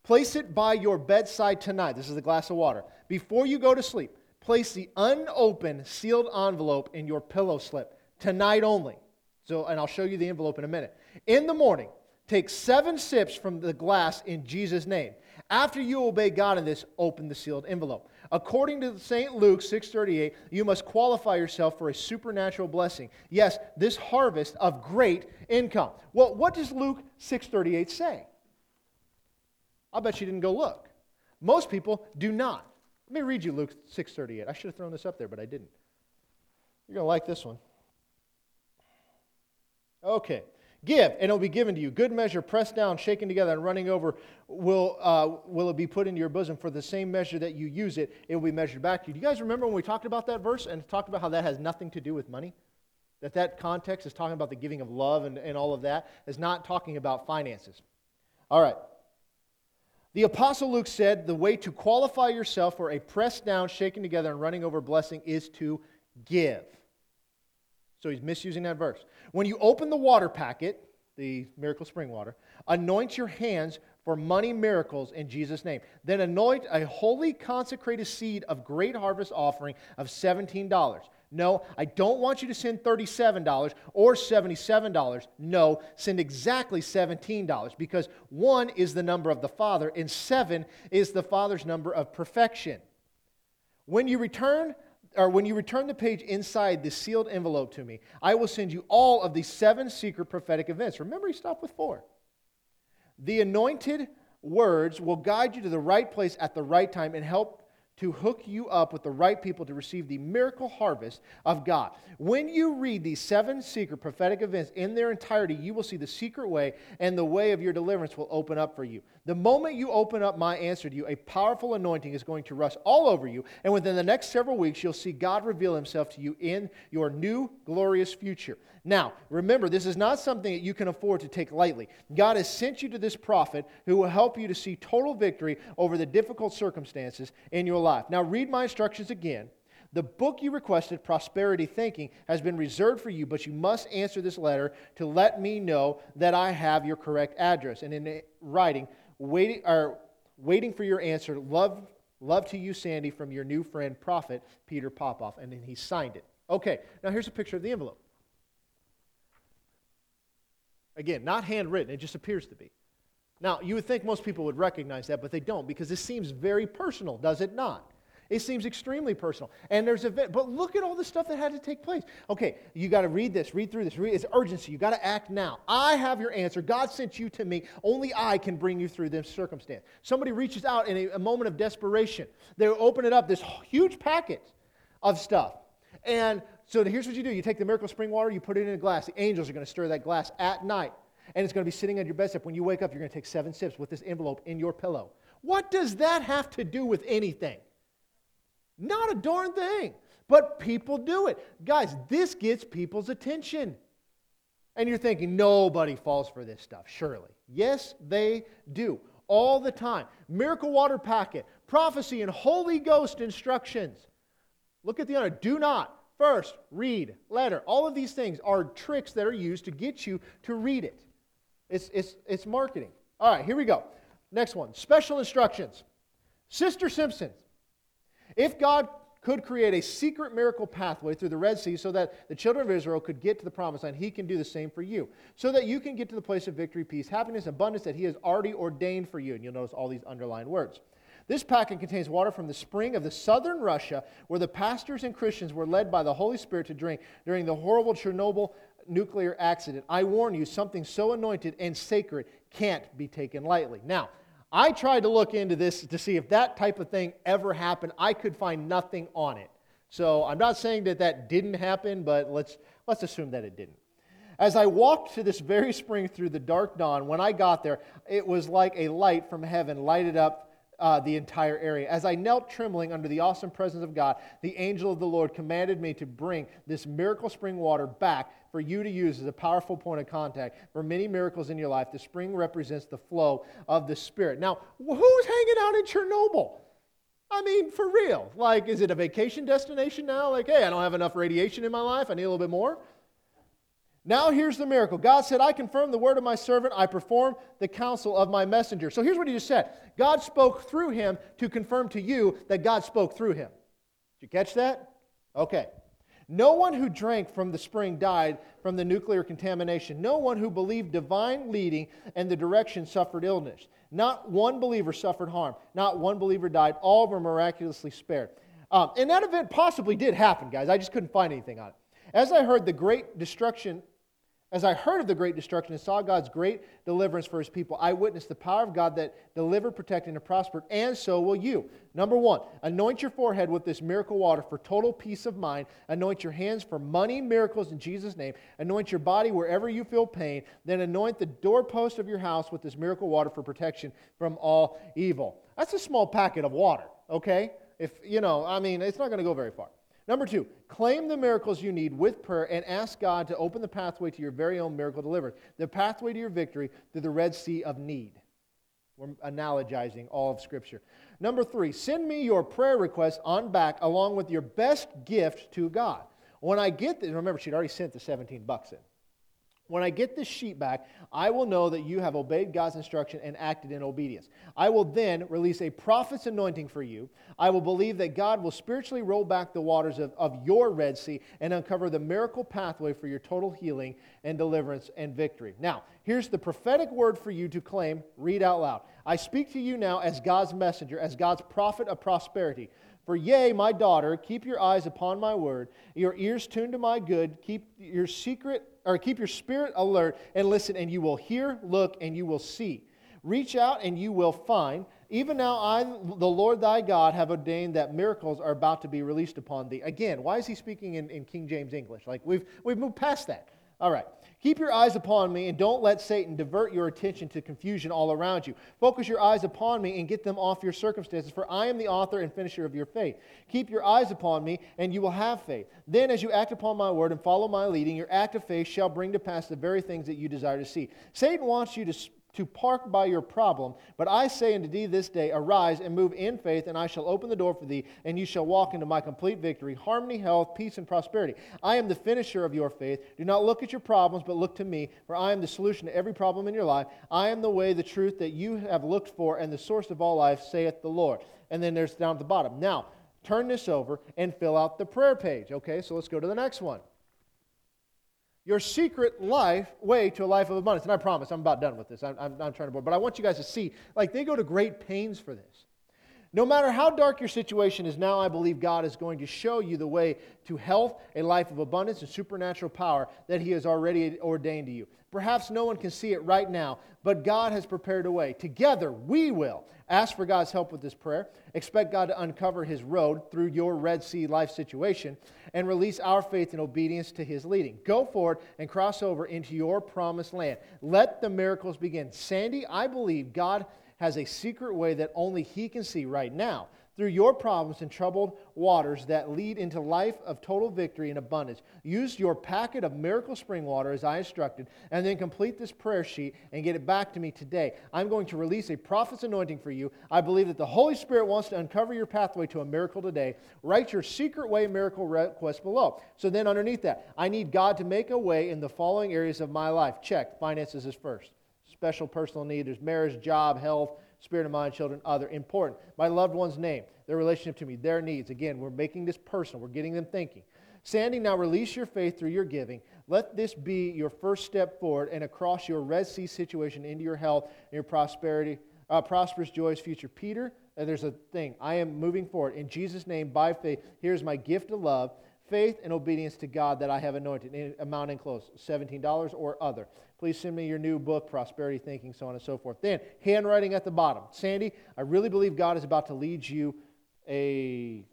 Place it by your bedside tonight. This is a glass of water. Before you go to sleep, place the unopened, sealed envelope in your pillow slip tonight only. So, and I'll show you the envelope in a minute. In the morning, take seven sips from the glass in Jesus' name. After you obey God in this, open the sealed envelope. According to Saint Luke six thirty-eight, you must qualify yourself for a supernatural blessing. Yes, this harvest of great income. Well, what does Luke six thirty-eight say? I bet you didn't go look. Most people do not. Let me read you Luke six thirty-eight. I should have thrown this up there, but I didn't. You're going to like this one. Okay. Give, and it will be given to you. Good measure, pressed down, shaken together, and running over, will uh, will it be put into your bosom. For the same measure that you use it, it will be measured back to you. Do you guys remember when we talked about that verse and talked about how that has nothing to do with money? That that context is talking about the giving of love and, and all of that. It's not talking about finances. All right. The Apostle Luke said the way to qualify yourself for a pressed down, shaken together, and running over blessing is to give. So he's misusing that verse. When you open the water packet, the miracle spring water, anoint your hands for money miracles in Jesus' name. Then anoint a holy consecrated seed of great harvest offering of seventeen dollars. No, I don't want you to send thirty-seven dollars or seventy-seven dollars. No, send exactly seventeen dollars, because one is the number of the Father and seven is the Father's number of perfection. When you return, or when you return the page inside the sealed envelope to me, I will send you all of the seven secret prophetic events. Remember, he stopped with four. The anointed words will guide you to the right place at the right time and help to hook you up with the right people to receive the miracle harvest of God. When you read these seven secret prophetic events in their entirety, you will see the secret way, and the way of your deliverance will open up for you. The moment you open up my answer to you, a powerful anointing is going to rush all over you, and within the next several weeks, you'll see God reveal himself to you in your new glorious future. Now, remember, this is not something that you can afford to take lightly. God has sent you to this prophet who will help you to see total victory over the difficult circumstances in your life. Now read my instructions again. The book you requested, Prosperity Thinking, has been reserved for you, but you must answer this letter to let me know that I have your correct address. And in writing, waiting, or waiting for your answer, love, love to you, Sandy, from your new friend, Prophet Peter Popoff. And then he signed it. Okay, now here's a picture of the envelope. Again, not handwritten, it just appears to be. Now, you would think most people would recognize that, but they don't, because this seems very personal, does it not? It seems extremely personal. And there's a but look at all the stuff that had to take place. Okay, you got to read this, read through this. Read, it's urgency. You got to act now. I have your answer. God sent you to me. Only I can bring you through this circumstance. Somebody reaches out in a, a moment of desperation. They open it up, this huge packet of stuff. And so here's what you do. You take the miracle spring water, you put it in a glass. The angels are going to stir that glass at night. And it's going to be sitting on your bedstep. When you wake up, you're going to take seven sips with this envelope in your pillow. What does that have to do with anything? Not a darn thing. But people do it. Guys, this gets people's attention. And you're thinking, nobody falls for this stuff, surely. Yes, they do. All the time. Miracle water packet, prophecy, and Holy Ghost instructions. Look at the honor. Do not. First, read. Letter. All of these things are tricks that are used to get you to read it. It's, it's, it's marketing. All right, here we go. Next one, special instructions. Sister Simpson, if God could create a secret miracle pathway through the Red Sea so that the children of Israel could get to the promised land, he can do the same for you, so that you can get to the place of victory, peace, happiness, abundance that he has already ordained for you. And you'll notice all these underlined words. This packet contains water from the spring of the southern Russia, where the pastors and Christians were led by the Holy Spirit to drink during the horrible Chernobyl nuclear accident. I warn you, something so anointed and sacred can't be taken lightly. Now, I tried to look into this to see if that type of thing ever happened. I could find nothing on it. So I'm not saying that that didn't happen, but let's let's assume that it didn't. As I walked to this very spring through the dark dawn, when I got there, it was like a light from heaven lighted up Uh, the entire area. As I knelt trembling under the awesome presence of God, the angel of the Lord commanded me to bring this miracle spring water back for you to use as a powerful point of contact for many miracles in your life. The spring represents the flow of the Spirit. Now, who's hanging out in Chernobyl? I mean, for real. Like, is it a vacation destination now? Like, hey, I don't have enough radiation in my life. I need a little bit more. Now here's the miracle. God said, I confirm the word of my servant. I perform the counsel of my messenger. So here's what he just said. God spoke through him to confirm to you that God spoke through him. Did you catch that? Okay. No one who drank from the spring died from the nuclear contamination. No one who believed divine leading and the direction suffered illness. Not one believer suffered harm. Not one believer died. All were miraculously spared. Um, and that event possibly did happen, guys. I just couldn't find anything on it. As I heard the great destruction... As I heard of the great destruction and saw God's great deliverance for his people, I witnessed the power of God that delivered, protected, and prospered, and so will you. Number one, anoint your forehead with this miracle water for total peace of mind. Anoint your hands for money miracles in Jesus' name. Anoint your body wherever you feel pain. Then anoint the doorpost of your house with this miracle water for protection from all evil. That's a small packet of water, okay? If, you know, I mean, it's not going to go very far. Number two, claim the miracles you need with prayer and ask God to open the pathway to your very own miracle deliverance, the pathway to your victory through the Red Sea of need. We're analogizing all of Scripture. Number three, send me your prayer requests on back along with your best gift to God. When I get this, remember, she'd already sent the seventeen bucks in. When I get this sheep back, I will know that you have obeyed God's instruction and acted in obedience. I will then release a prophet's anointing for you. I will believe that God will spiritually roll back the waters of, of your Red Sea and uncover the miracle pathway for your total healing and deliverance and victory. Now, here's the prophetic word for you to claim. Read out loud. I speak to you now as God's messenger, as God's prophet of prosperity. For yea, my daughter, keep your eyes upon my word, your ears tuned to my good, keep your secret, or keep your spirit alert, and listen, and you will hear, look, and you will see. Reach out, and you will find. Even now I, the Lord thy God, have ordained that miracles are about to be released upon thee. Again, why is he speaking in, in King James English? Like, we've we've moved past that. All right. Keep your eyes upon me, and don't let Satan divert your attention to confusion all around you. Focus your eyes upon me and get them off your circumstances, for I am the author and finisher of your faith. Keep your eyes upon me, and you will have faith. Then as you act upon my word and follow my leading, your act of faith shall bring to pass the very things that you desire to see. Satan wants you to to park by your problem, but I say unto thee this day, arise and move in faith, and I shall open the door for thee, and you shall walk into my complete victory, harmony, health, peace, and prosperity. I am the finisher of your faith. Do not look at your problems, but look to me, for I am the solution to every problem in your life. I am the way, the truth that you have looked for, and the source of all life, saith the Lord. And then there's down at the bottom. Now, turn this over and fill out the prayer page. Okay, so let's go to the next one. Your secret life way to a life of abundance. And I promise, I'm about done with this. I'm, I'm not trying to bore, but I want you guys to see, like, they go to great pains for this. No matter how dark your situation is now, I believe God is going to show you the way to health, a life of abundance, and supernatural power that He has already ordained to you. Perhaps no one can see it right now, but God has prepared a way. Together, we will ask for God's help with this prayer, expect God to uncover His road through your Red Sea life situation, and release our faith and obedience to His leading. Go forward and cross over into your promised land. Let the miracles begin. Sandy, I believe God has a secret way that only He can see right now through your problems and troubled waters that lead into life of total victory and abundance. Use your packet of miracle spring water as I instructed, and then complete this prayer sheet and get it back to me today. I'm going to release a prophet's anointing for you. I believe that the Holy Spirit wants to uncover your pathway to a miracle today. Write your secret way miracle request below. So then underneath that, I need God to make a way in the following areas of my life. Check, finances is first. Special personal need, there's marriage, job, health, spirit of mind, children, other, important. My loved one's name, their relationship to me, their needs. Again, we're making this personal. We're getting them thinking. Sandy, now release your faith through your giving. Let this be your first step forward and across your Red Sea situation into your health and your prosperity, uh, prosperous, joyous future. Peter, uh, there's a thing. I am moving forward. In Jesus' name, by faith, here's my gift of love, faith and obedience to God that I have anointed. In amount enclosed, seventeen dollars or other. Please send me your new book, Prosperity Thinking, so on and so forth. Then, handwriting at the bottom. Sandy, I really believe God is about to lead you a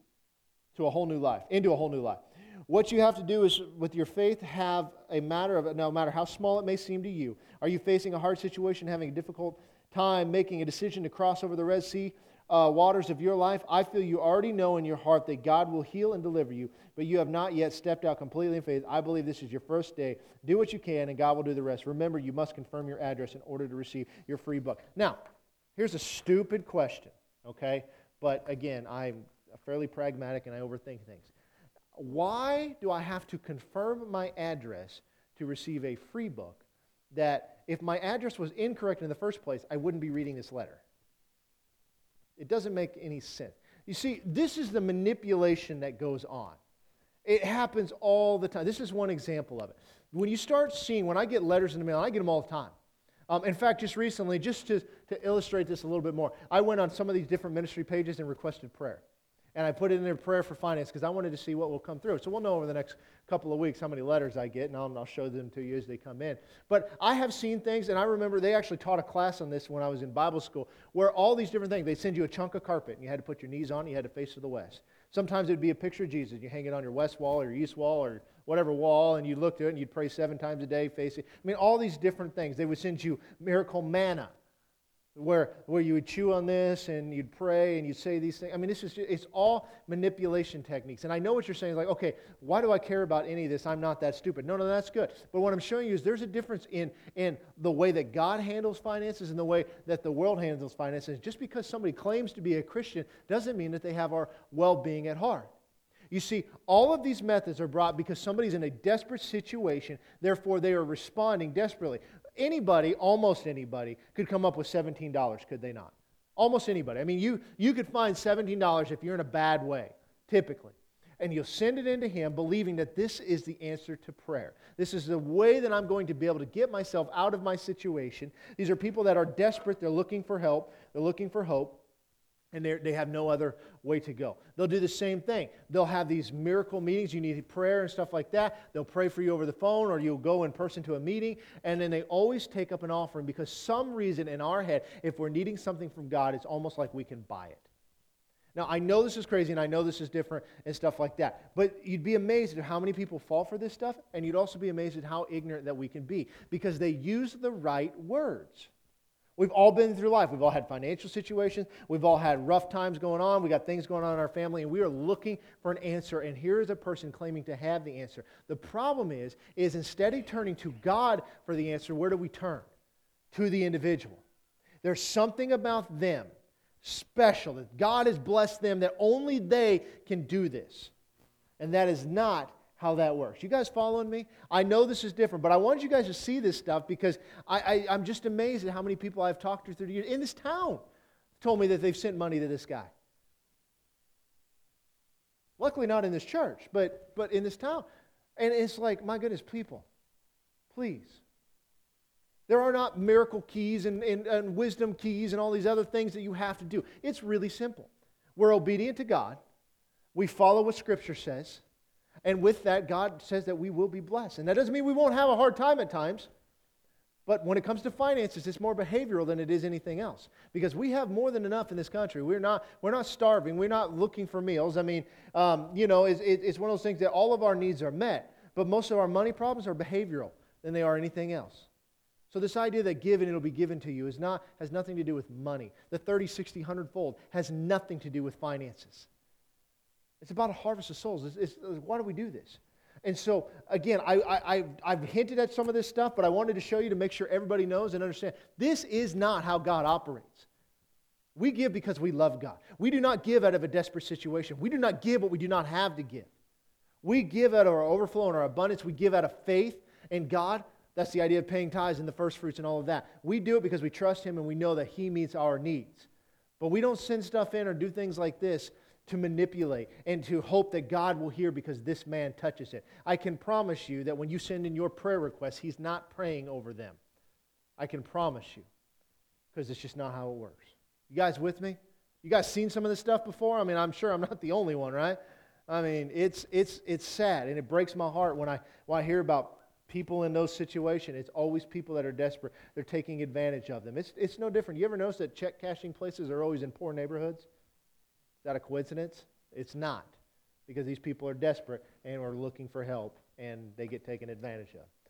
to a whole new life, into a whole new life. What you have to do is, with your faith, have a matter of, no matter how small it may seem to you, are you facing a hard situation, having a difficult time, making a decision to cross over the Red Sea? Uh, waters of your life, I feel you already know in your heart that God will heal and deliver you, but you have not yet stepped out completely in faith. I believe this is your first day. Do what you can, and God will do the rest. Remember, you must confirm your address in order to receive your free book. Now, here's a stupid question, okay? But again, I'm fairly pragmatic, and I overthink things. Why do I have to confirm my address to receive a free book that if my address was incorrect in the first place, I wouldn't be reading this letter? It doesn't make any sense. You see, this is the manipulation that goes on. It happens all the time. This is one example of it. When you start seeing, when I get letters in the mail, I get them all the time. Um, in fact, just recently, just to, to illustrate this a little bit more, I went on some of these different ministry pages and requested prayer. And I put it in there, prayer for finance, because I wanted to see what will come through. So we'll know over the next couple of weeks how many letters I get, and I'll, I'll show them to you as they come in. But I have seen things, and I remember they actually taught a class on this when I was in Bible school, where all these different things, they send you a chunk of carpet, and you had to put your knees on, and you had to face to the west. Sometimes it would be a picture of Jesus. You hang it on your west wall or your east wall or whatever wall, and you'd look to it, and you'd pray seven times a day, face it. I mean, all these different things. They would send you miracle manna, where where you would chew on this, and you'd pray, and you'd say these things. I mean, this is just, it's all manipulation techniques. And I know what you're saying, like, okay, why do I care about any of this? I'm not that stupid. No, no, that's good. But what I'm showing you is there's a difference in, in the way that God handles finances and the way that the world handles finances. Just because somebody claims to be a Christian doesn't mean that they have our well-being at heart. You see, all of these methods are brought because somebody's in a desperate situation, therefore they are responding desperately. Anybody, almost anybody, could come up with seventeen dollars, could they not? Almost anybody. I mean, you, you could find seventeen dollars if you're in a bad way, typically. And you'll send it into him believing that this is the answer to prayer. This is the way that I'm going to be able to get myself out of my situation. These are people that are desperate. They're looking for help. They're looking for hope. And they have no other way to go. They'll do the same thing. They'll have these miracle meetings. You need prayer and stuff like that. They'll pray for you over the phone, or you'll go in person to a meeting. And then they always take up an offering because some reason in our head, if we're needing something from God, it's almost like we can buy it. Now, I know this is crazy, and I know this is different and stuff like that, but you'd be amazed at how many people fall for this stuff, and you'd also be amazed at how ignorant that we can be because they use the right words. We've all been through life. We've all had financial situations. We've all had rough times going on. We've got things going on in our family, and we are looking for an answer, and here is a person claiming to have the answer. The problem is, is instead of turning to God for the answer, where do we turn? To the individual. There's something about them special, that God has blessed them, that only they can do this. And that is not how that works. You guys following me? I know this is different, but I wanted you guys to see this stuff because I, I, I'm just amazed at how many people I've talked to through the years in this town told me that they've sent money to this guy. Luckily not in this church, but, but in this town. And it's like, my goodness, people, please. There are not miracle keys and, and, and wisdom keys and all these other things that you have to do. It's really simple. We're obedient to God. We follow what Scripture says. And with that, God says that we will be blessed. And that doesn't mean we won't have a hard time at times. But when it comes to finances, it's more behavioral than it is anything else. Because we have more than enough in this country. We're not, we're not starving. We're not looking for meals. I mean, um, you know, it's, it's one of those things that all of our needs are met. But most of our money problems are behavioral than they are anything else. So this idea that give and it'll be given to you is not has nothing to do with money. The thirty, sixty, one hundred fold has nothing to do with finances. It's about a harvest of souls. It's, it's, why do we do this? And so, again, I, I, I've hinted at some of this stuff, but I wanted to show you to make sure everybody knows and understands. This is not how God operates. We give because we love God. We do not give out of a desperate situation. We do not give what we do not have to give. We give out of our overflow and our abundance. We give out of faith in God. That's the idea of paying tithes and the first fruits and all of that. We do it because we trust Him and we know that He meets our needs. But we don't send stuff in or do things like this to manipulate and to hope that God will hear because this man touches it. I can promise you that when you send in your prayer requests, He's not praying over them. I can promise you, because it's just not how it works. You guys with me? You guys seen some of this stuff before? I mean, I'm sure I'm not the only one, right? I mean, it's it's it's sad, and it breaks my heart when I when I hear about people in those situations. It's always people that are desperate. They're taking advantage of them. It's it's no different. You ever notice that check cashing places are always in poor neighborhoods? Is that a coincidence? It's not, because these people are desperate and are looking for help, and they get taken advantage of.